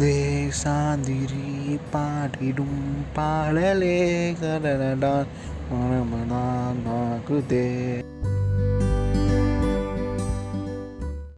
தேசாந்திரி பாடிடும் பாடலே கனடா மரமதான் நாகுதே.